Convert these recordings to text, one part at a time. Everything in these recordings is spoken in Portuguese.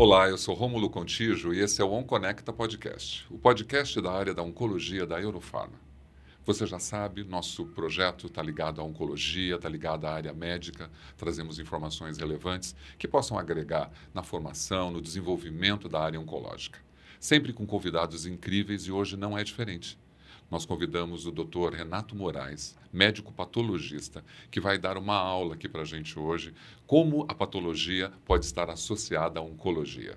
Olá, eu sou Rômulo Contijo e esse é o Onconecta Podcast, o podcast da área da Oncologia da Eurofarma. Você já sabe, nosso projeto está ligado à oncologia, está ligado à área médica, trazemos informações relevantes que possam agregar na formação, no desenvolvimento da área oncológica. Sempre com convidados incríveis e hoje não é diferente. Nós convidamos o Dr. Renato Moraes, médico patologista, que vai dar uma aula aqui para a gente hoje, como a patologia pode estar associada à oncologia.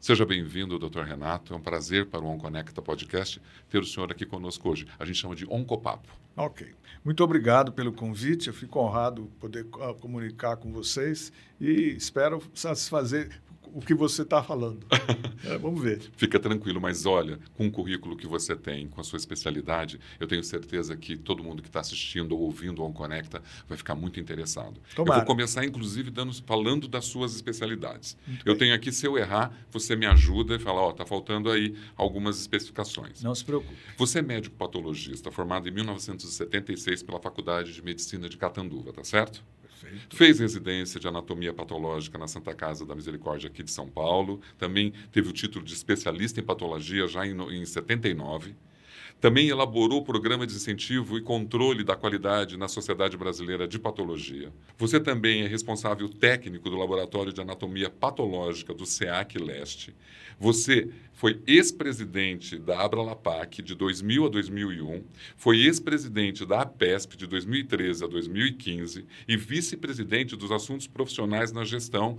Seja bem-vindo, Dr. Renato. É um prazer para o Onconecta Podcast ter o senhor aqui conosco hoje. A gente chama de Oncopapo. Ok. Muito obrigado pelo convite. Eu fico honrado poder comunicar com vocês e espero satisfazer o que você está falando. Vamos ver. Fica tranquilo, mas olha, com o currículo que você tem, com a sua especialidade, eu tenho certeza que todo mundo que está assistindo ou ouvindo o Onconecta vai ficar muito interessado. Tomara. Eu vou começar, inclusive, falando das suas especialidades. Eu tenho aqui, se eu errar, você me ajuda e fala, está faltando aí algumas especificações. Não se preocupe. Você é médico patologista, formado em 1976 pela Faculdade de Medicina de Catanduva, tá certo? Perfeito. Fez residência de anatomia patológica na Santa Casa da Misericórdia aqui de São Paulo. Também teve o título de especialista em patologia já em 79. Também elaborou o programa de incentivo e controle da qualidade na Sociedade Brasileira de Patologia. Você também é responsável técnico do Laboratório de Anatomia Patológica do SEAC Leste. Você foi ex-presidente da Abralapac de 2000 a 2001, foi ex-presidente da APESP de 2013 a 2015 e vice-presidente dos assuntos profissionais na gestão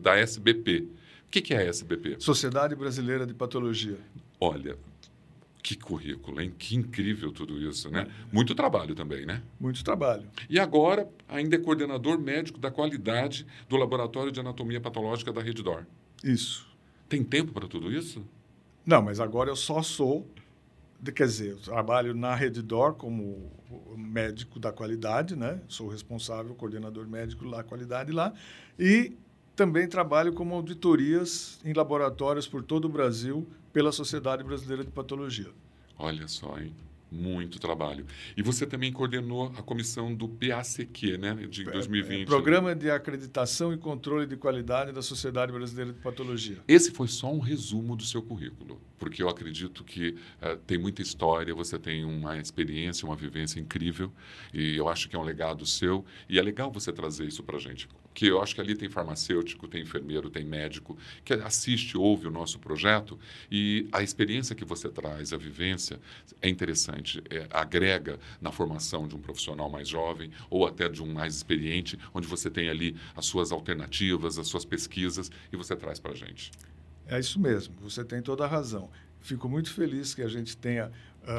da SBP. O que é a SBP? Sociedade Brasileira de Patologia. Olha... Que currículo, hein? Que incrível tudo isso, né? Muito trabalho também, né? Muito trabalho. E agora, ainda é coordenador médico da qualidade do Laboratório de Anatomia Patológica da Rede DOR. Isso. Tem tempo para tudo isso? Não, mas agora eu só sou... Quer dizer, eu trabalho na Rede DOR como médico da qualidade, né? Sou responsável, coordenador médico da qualidade lá. E também trabalho como auditorias em laboratórios por todo o Brasil, pela Sociedade Brasileira de Patologia. Olha só, hein? Muito trabalho. E você também coordenou a comissão do PACQ, né? De 2020. Programa de Acreditação e Controle de Qualidade da Sociedade Brasileira de Patologia. Esse foi só um resumo do seu currículo, porque eu acredito que tem muita história, você tem uma experiência, uma vivência incrível, e eu acho que é um legado seu, e é legal você trazer isso para a gente. Porque eu acho que ali tem farmacêutico, tem enfermeiro, tem médico, que assiste, ouve o nosso projeto, e a experiência que você traz, a vivência, é interessante, agrega na formação de um profissional mais jovem, ou até de um mais experiente, onde você tem ali as suas alternativas, as suas pesquisas, e você traz para a gente. É isso mesmo, você tem toda a razão. Fico muito feliz que a gente tenha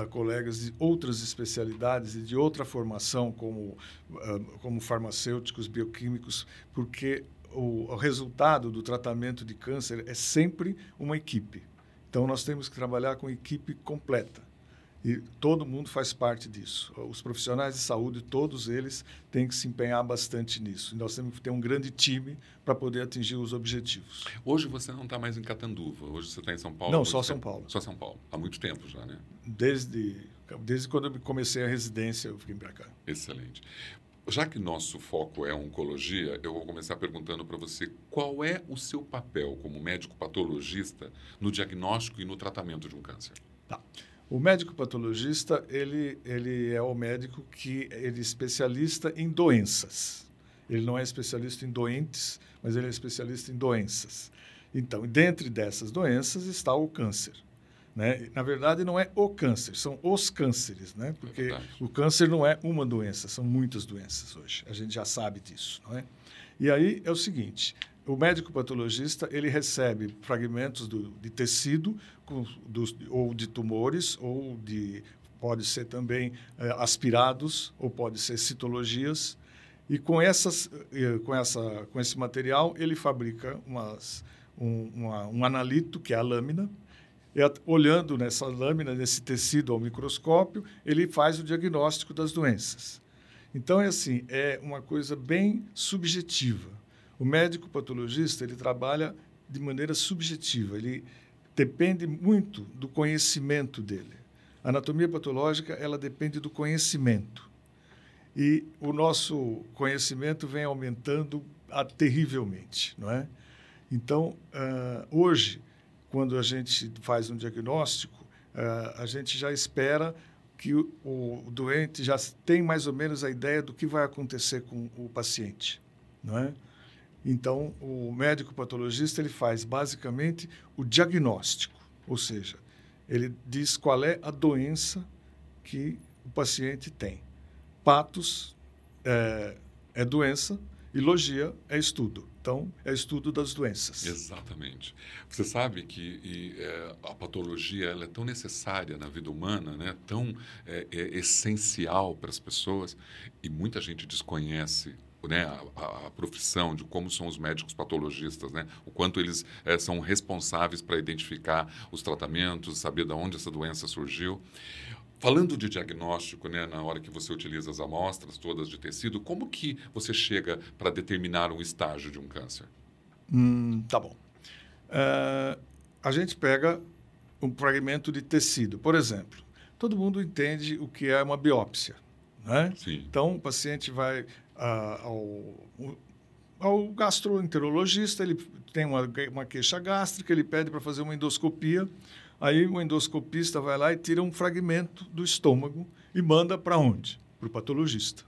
colegas de outras especialidades e de outra formação, como farmacêuticos, bioquímicos, porque o resultado do tratamento de câncer é sempre uma equipe. Então, nós temos que trabalhar com equipe completa. E todo mundo faz parte disso. Os profissionais de saúde, todos eles, têm que se empenhar bastante nisso. E nós temos que ter um grande time para poder atingir os objetivos. Hoje você não está mais em Catanduva, hoje você está em São Paulo? Não, só São Paulo. Só São Paulo, há muito tempo já, né? Desde quando eu comecei a residência, eu fiquei para cá. Excelente. Já que nosso foco é oncologia, eu vou começar perguntando para você qual é o seu papel como médico patologista no diagnóstico e no tratamento de um câncer. Tá. O médico patologista, ele é o médico que ele é especialista em doenças. Ele não é especialista em doentes, mas ele é especialista em doenças. Então, dentre dessas doenças está o câncer, né? Na verdade, não é o câncer, são os cânceres, né? Porque o câncer não é uma doença, são muitas doenças hoje. A gente já sabe disso, não é? E aí é o seguinte... O médico patologista, ele recebe fragmentos de tecido ou de tumores, ou pode ser também aspirados, ou pode ser citologias. E com esse material, ele fabrica um analito, que é a lâmina. E, olhando nessa lâmina, nesse tecido ao microscópio, ele faz o diagnóstico das doenças. Então, é assim, é uma coisa bem subjetiva. O médico patologista, ele trabalha de maneira subjetiva, ele depende muito do conhecimento dele. A anatomia patológica, ela depende do conhecimento. E o nosso conhecimento vem aumentando terrivelmente, não é? Então, hoje, quando a gente faz um diagnóstico, a gente já espera que o doente já tem mais ou menos a ideia do que vai acontecer com o paciente, não é? Então, o médico patologista ele faz basicamente o diagnóstico, ou seja, ele diz qual é a doença que o paciente tem. Patos é doença e logia é estudo. Então, é estudo das doenças. Exatamente. Você sabe que a patologia ela é tão necessária na vida humana, né? Tão essencial para as pessoas, e muita gente desconhece, né, a profissão, de como são os médicos patologistas, né, o quanto eles são responsáveis para identificar os tratamentos, saber de onde essa doença surgiu. Falando de diagnóstico, né, na hora que você utiliza as amostras todas de tecido, como que você chega para determinar um estágio de um câncer? Tá bom. A gente pega um fragmento de tecido, por exemplo. Todo mundo entende o que é uma biópsia, né? Sim. Então, o paciente vai ao gastroenterologista, ele tem uma queixa gástrica, ele pede para fazer uma endoscopia. Aí o endoscopista vai lá e tira um fragmento do estômago e manda para onde? Para o patologista.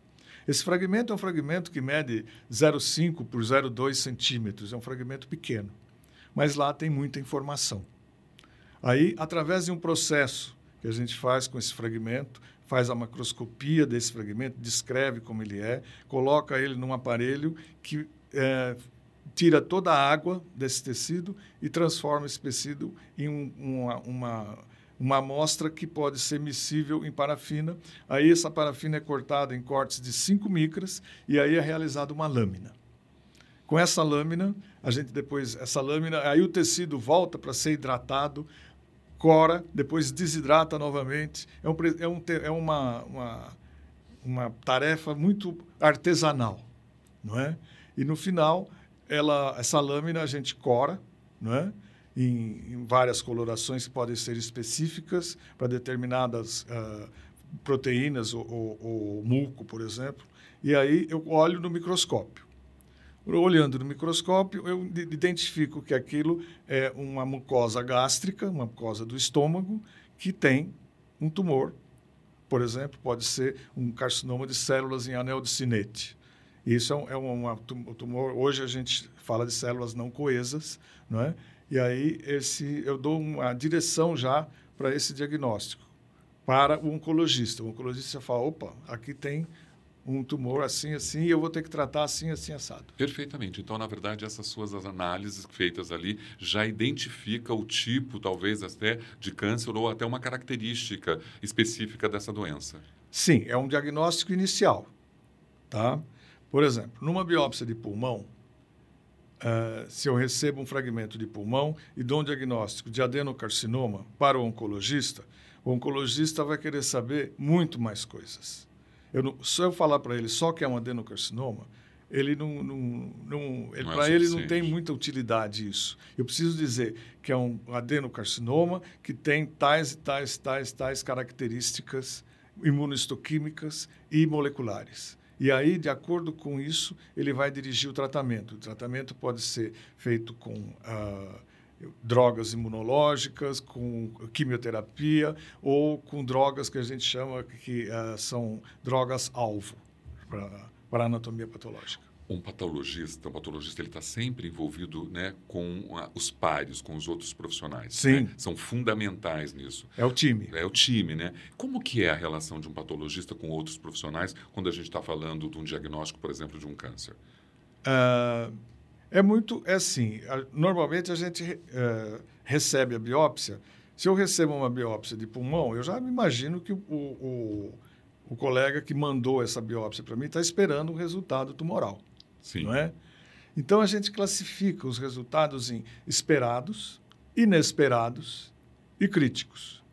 Esse fragmento é um fragmento que mede 0,5 por 0,2 centímetros, é um fragmento pequeno, mas lá tem muita informação. Aí, através de um processo que a gente faz com esse fragmento, faz a macroscopia desse fragmento, descreve como ele é, coloca ele num aparelho que tira toda a água desse tecido e transforma esse tecido em uma amostra que pode ser miscível em parafina. Aí essa parafina é cortada em cortes de 5 micras e aí é realizada uma lâmina. Com essa lâmina, a gente depois, essa lâmina, aí o tecido volta para ser hidratado, cora, depois desidrata novamente. É uma tarefa muito artesanal, não é? E no final, essa lâmina a gente cora, né, em várias colorações que podem ser específicas para determinadas proteínas ou muco, por exemplo. E aí eu olho no microscópio. Olhando no microscópio, eu identifico que aquilo é uma mucosa gástrica, uma mucosa do estômago, que tem um tumor. Por exemplo, pode ser um carcinoma de células em anel de sinete. Isso é um tumor. Hoje a gente fala de células não coesas, não é? E aí eu dou uma direção já para esse diagnóstico, para o oncologista. O oncologista fala, opa, aqui tem um tumor assim, assim, e eu vou ter que tratar assim, assim, assado. Perfeitamente. Então, na verdade, essas suas análises feitas ali já identifica o tipo, talvez, até de câncer ou até uma característica específica dessa doença. Sim, é um diagnóstico inicial, tá? Por exemplo, numa biópsia de pulmão, se eu recebo um fragmento de pulmão e dou um diagnóstico de adenocarcinoma para o oncologista vai querer saber muito mais coisas. Se eu falar para ele só que é um adenocarcinoma, para ele não tem muita utilidade isso. Eu preciso dizer que é um adenocarcinoma que tem tais e tais características imunohistoquímicas e moleculares. E aí, de acordo com isso, ele vai dirigir o tratamento. O tratamento pode ser feito com drogas imunológicas, com quimioterapia ou com drogas que a gente chama que são drogas-alvo para a anatomia patológica. Um patologista ele está sempre envolvido, né, com os pares, com os outros profissionais. Sim. Né? São fundamentais nisso. É o time, né? Como que é a relação de um patologista com outros profissionais quando a gente está falando de um diagnóstico, por exemplo, de um câncer? É assim. Normalmente a gente recebe a biópsia. Se eu recebo uma biópsia de pulmão, eu já me imagino que o colega que mandou essa biópsia para mim está esperando o resultado tumoral. Sim. Não é? Então, a gente classifica os resultados em esperados, inesperados e críticos.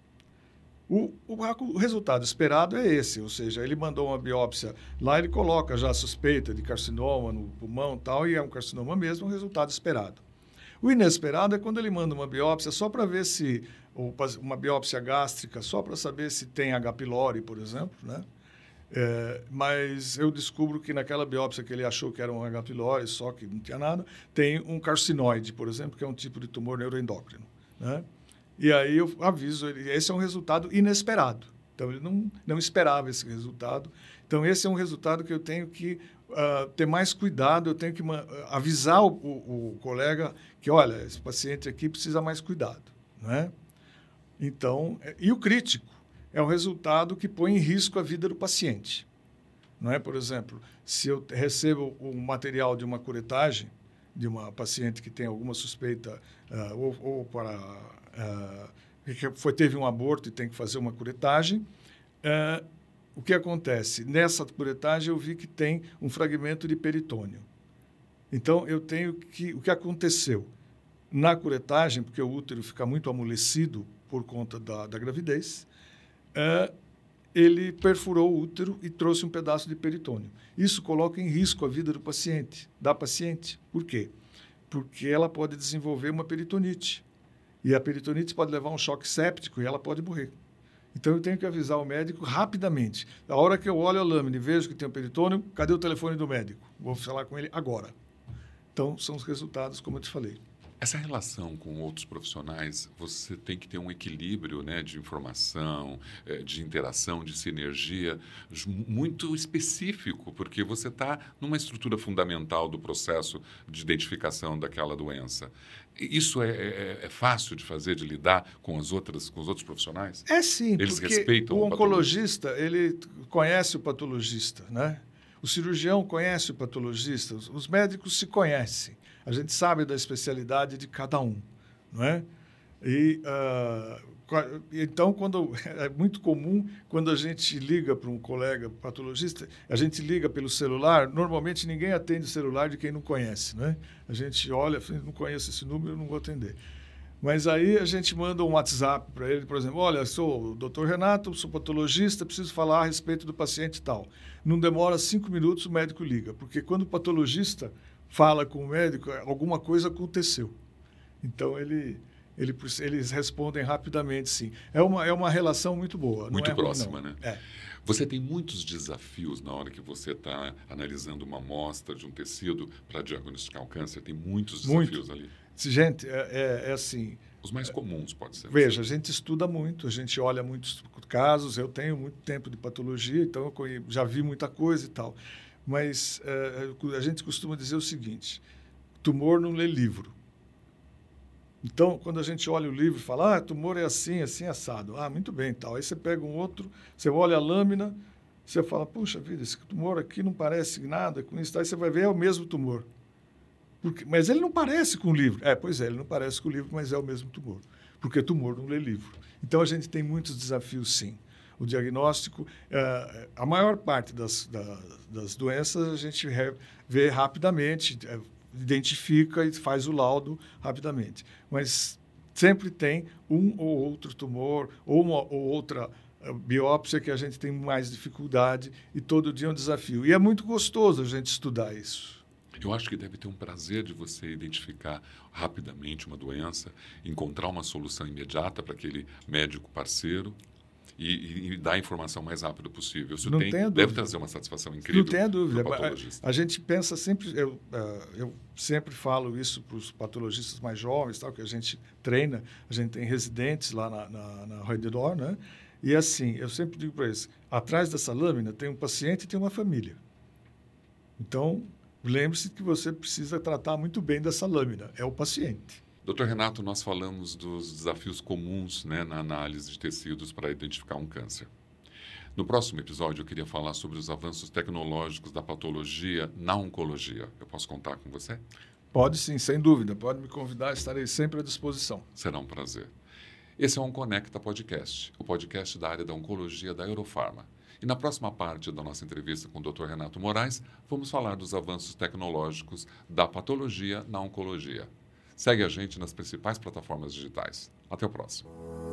O resultado esperado é esse, ou seja, ele mandou uma biópsia lá, ele coloca já a suspeita de carcinoma no pulmão e tal, e é um carcinoma mesmo, um resultado esperado. O inesperado é quando ele manda uma biópsia só para ver se, uma biópsia gástrica, só para saber se tem H. pylori, por exemplo, né? Mas eu descubro que naquela biópsia que ele achou que era um H. pylori, só que não tinha nada, tem um carcinoide, por exemplo, que é um tipo de tumor neuroendócrino, né? E aí eu aviso ele, esse é um resultado inesperado. Então, ele não esperava esse resultado. Então, esse é um resultado que eu tenho que ter mais cuidado, eu tenho que avisar o colega que, olha, esse paciente aqui precisa mais cuidado, né? Então, e o crítico é um resultado que põe em risco a vida do paciente, não é? Por exemplo, se eu recebo um material de uma curetagem de uma paciente que tem alguma suspeita ou para que teve um aborto e tem que fazer uma curetagem, o que acontece? Nessa curetagem eu vi que tem um fragmento de peritônio. Então, eu tenho que... O que aconteceu? Na curetagem, porque o útero fica muito amolecido por conta da gravidez, ele perfurou o útero e trouxe um pedaço de peritônio. Isso coloca em risco a vida do paciente, da paciente. Por quê? Porque ela pode desenvolver uma peritonite. E a peritonite pode levar a um choque séptico e ela pode morrer. Então, eu tenho que avisar o médico rapidamente. Na hora que eu olho a lâmina e vejo que tem um peritônio, cadê o telefone do médico? Vou falar com ele agora. Então, são os resultados, como eu te falei. Essa relação com outros profissionais, você tem que ter um equilíbrio, né, de informação, de interação, de sinergia, muito específico, porque você está numa estrutura fundamental do processo de identificação daquela doença. Isso é fácil de fazer, de lidar com os outros profissionais? É sim, eles porque respeitam o oncologista, ele conhece o patologista, né? O cirurgião conhece o patologista, os médicos se conhecem. A gente sabe da especialidade de cada um, não é? E, então, é muito comum, quando a gente liga para um colega patologista, a gente liga pelo celular, normalmente ninguém atende o celular de quem não conhece, não é? A gente olha, não conheço esse número, não vou atender. Mas aí a gente manda um WhatsApp para ele, por exemplo, olha, sou o doutor Renato, sou patologista, preciso falar a respeito do paciente tal. Não demora 5 minutos, o médico liga, porque quando o patologista fala com o médico, alguma coisa aconteceu. Então, eles respondem rapidamente, sim. É uma relação muito boa. Muito próxima, né? É. Você tem muitos desafios na hora que você está analisando uma amostra de um tecido para diagnosticar um câncer. Tem muitos desafios ali. Gente, é assim... Os mais comuns, pode ser. Veja, a gente estuda muito, a gente olha muitos casos. Eu tenho muito tempo de patologia, então eu já vi muita coisa e tal. Mas a gente costuma dizer o seguinte, tumor não lê livro. Então, quando a gente olha o livro e fala, tumor é assim, assim, assado. Muito bem, tal. Aí você pega um outro, você olha a lâmina, você fala, puxa vida, esse tumor aqui não parece nada com isso. Aí você vai ver, é o mesmo tumor. Mas ele não parece com o livro. Pois é, ele não parece com o livro, mas é o mesmo tumor. Porque tumor não lê livro. Então, a gente tem muitos desafios, sim. O diagnóstico, a maior parte das doenças a gente vê rapidamente, identifica e faz o laudo rapidamente. Mas sempre tem um ou outro tumor ou uma ou outra biópsia que a gente tem mais dificuldade e todo dia é um desafio. E é muito gostoso a gente estudar isso. Eu acho que deve ter um prazer de você identificar rapidamente uma doença, encontrar uma solução imediata para aquele médico parceiro. E dar a informação mais rápida possível. Isso deve trazer uma satisfação incrível. Não tenha dúvida. A gente pensa sempre, eu sempre falo isso para os patologistas mais jovens, tal, que a gente treina, a gente tem residentes lá na Rede DOR, né? E assim, eu sempre digo para eles, atrás dessa lâmina tem um paciente e tem uma família. Então, lembre-se que você precisa tratar muito bem dessa lâmina, é o paciente. Dr. Renato, nós falamos dos desafios comuns, né, na análise de tecidos para identificar um câncer. No próximo episódio, eu queria falar sobre os avanços tecnológicos da patologia na oncologia. Eu posso contar com você? Pode sim, sem dúvida. Pode me convidar, estarei sempre à disposição. Será um prazer. Esse é o Onconecta Podcast, o podcast da área da oncologia da Eurofarma. E na próxima parte da nossa entrevista com o Dr. Renato Moraes, vamos falar dos avanços tecnológicos da patologia na oncologia. Segue a gente nas principais plataformas digitais. Até o próximo.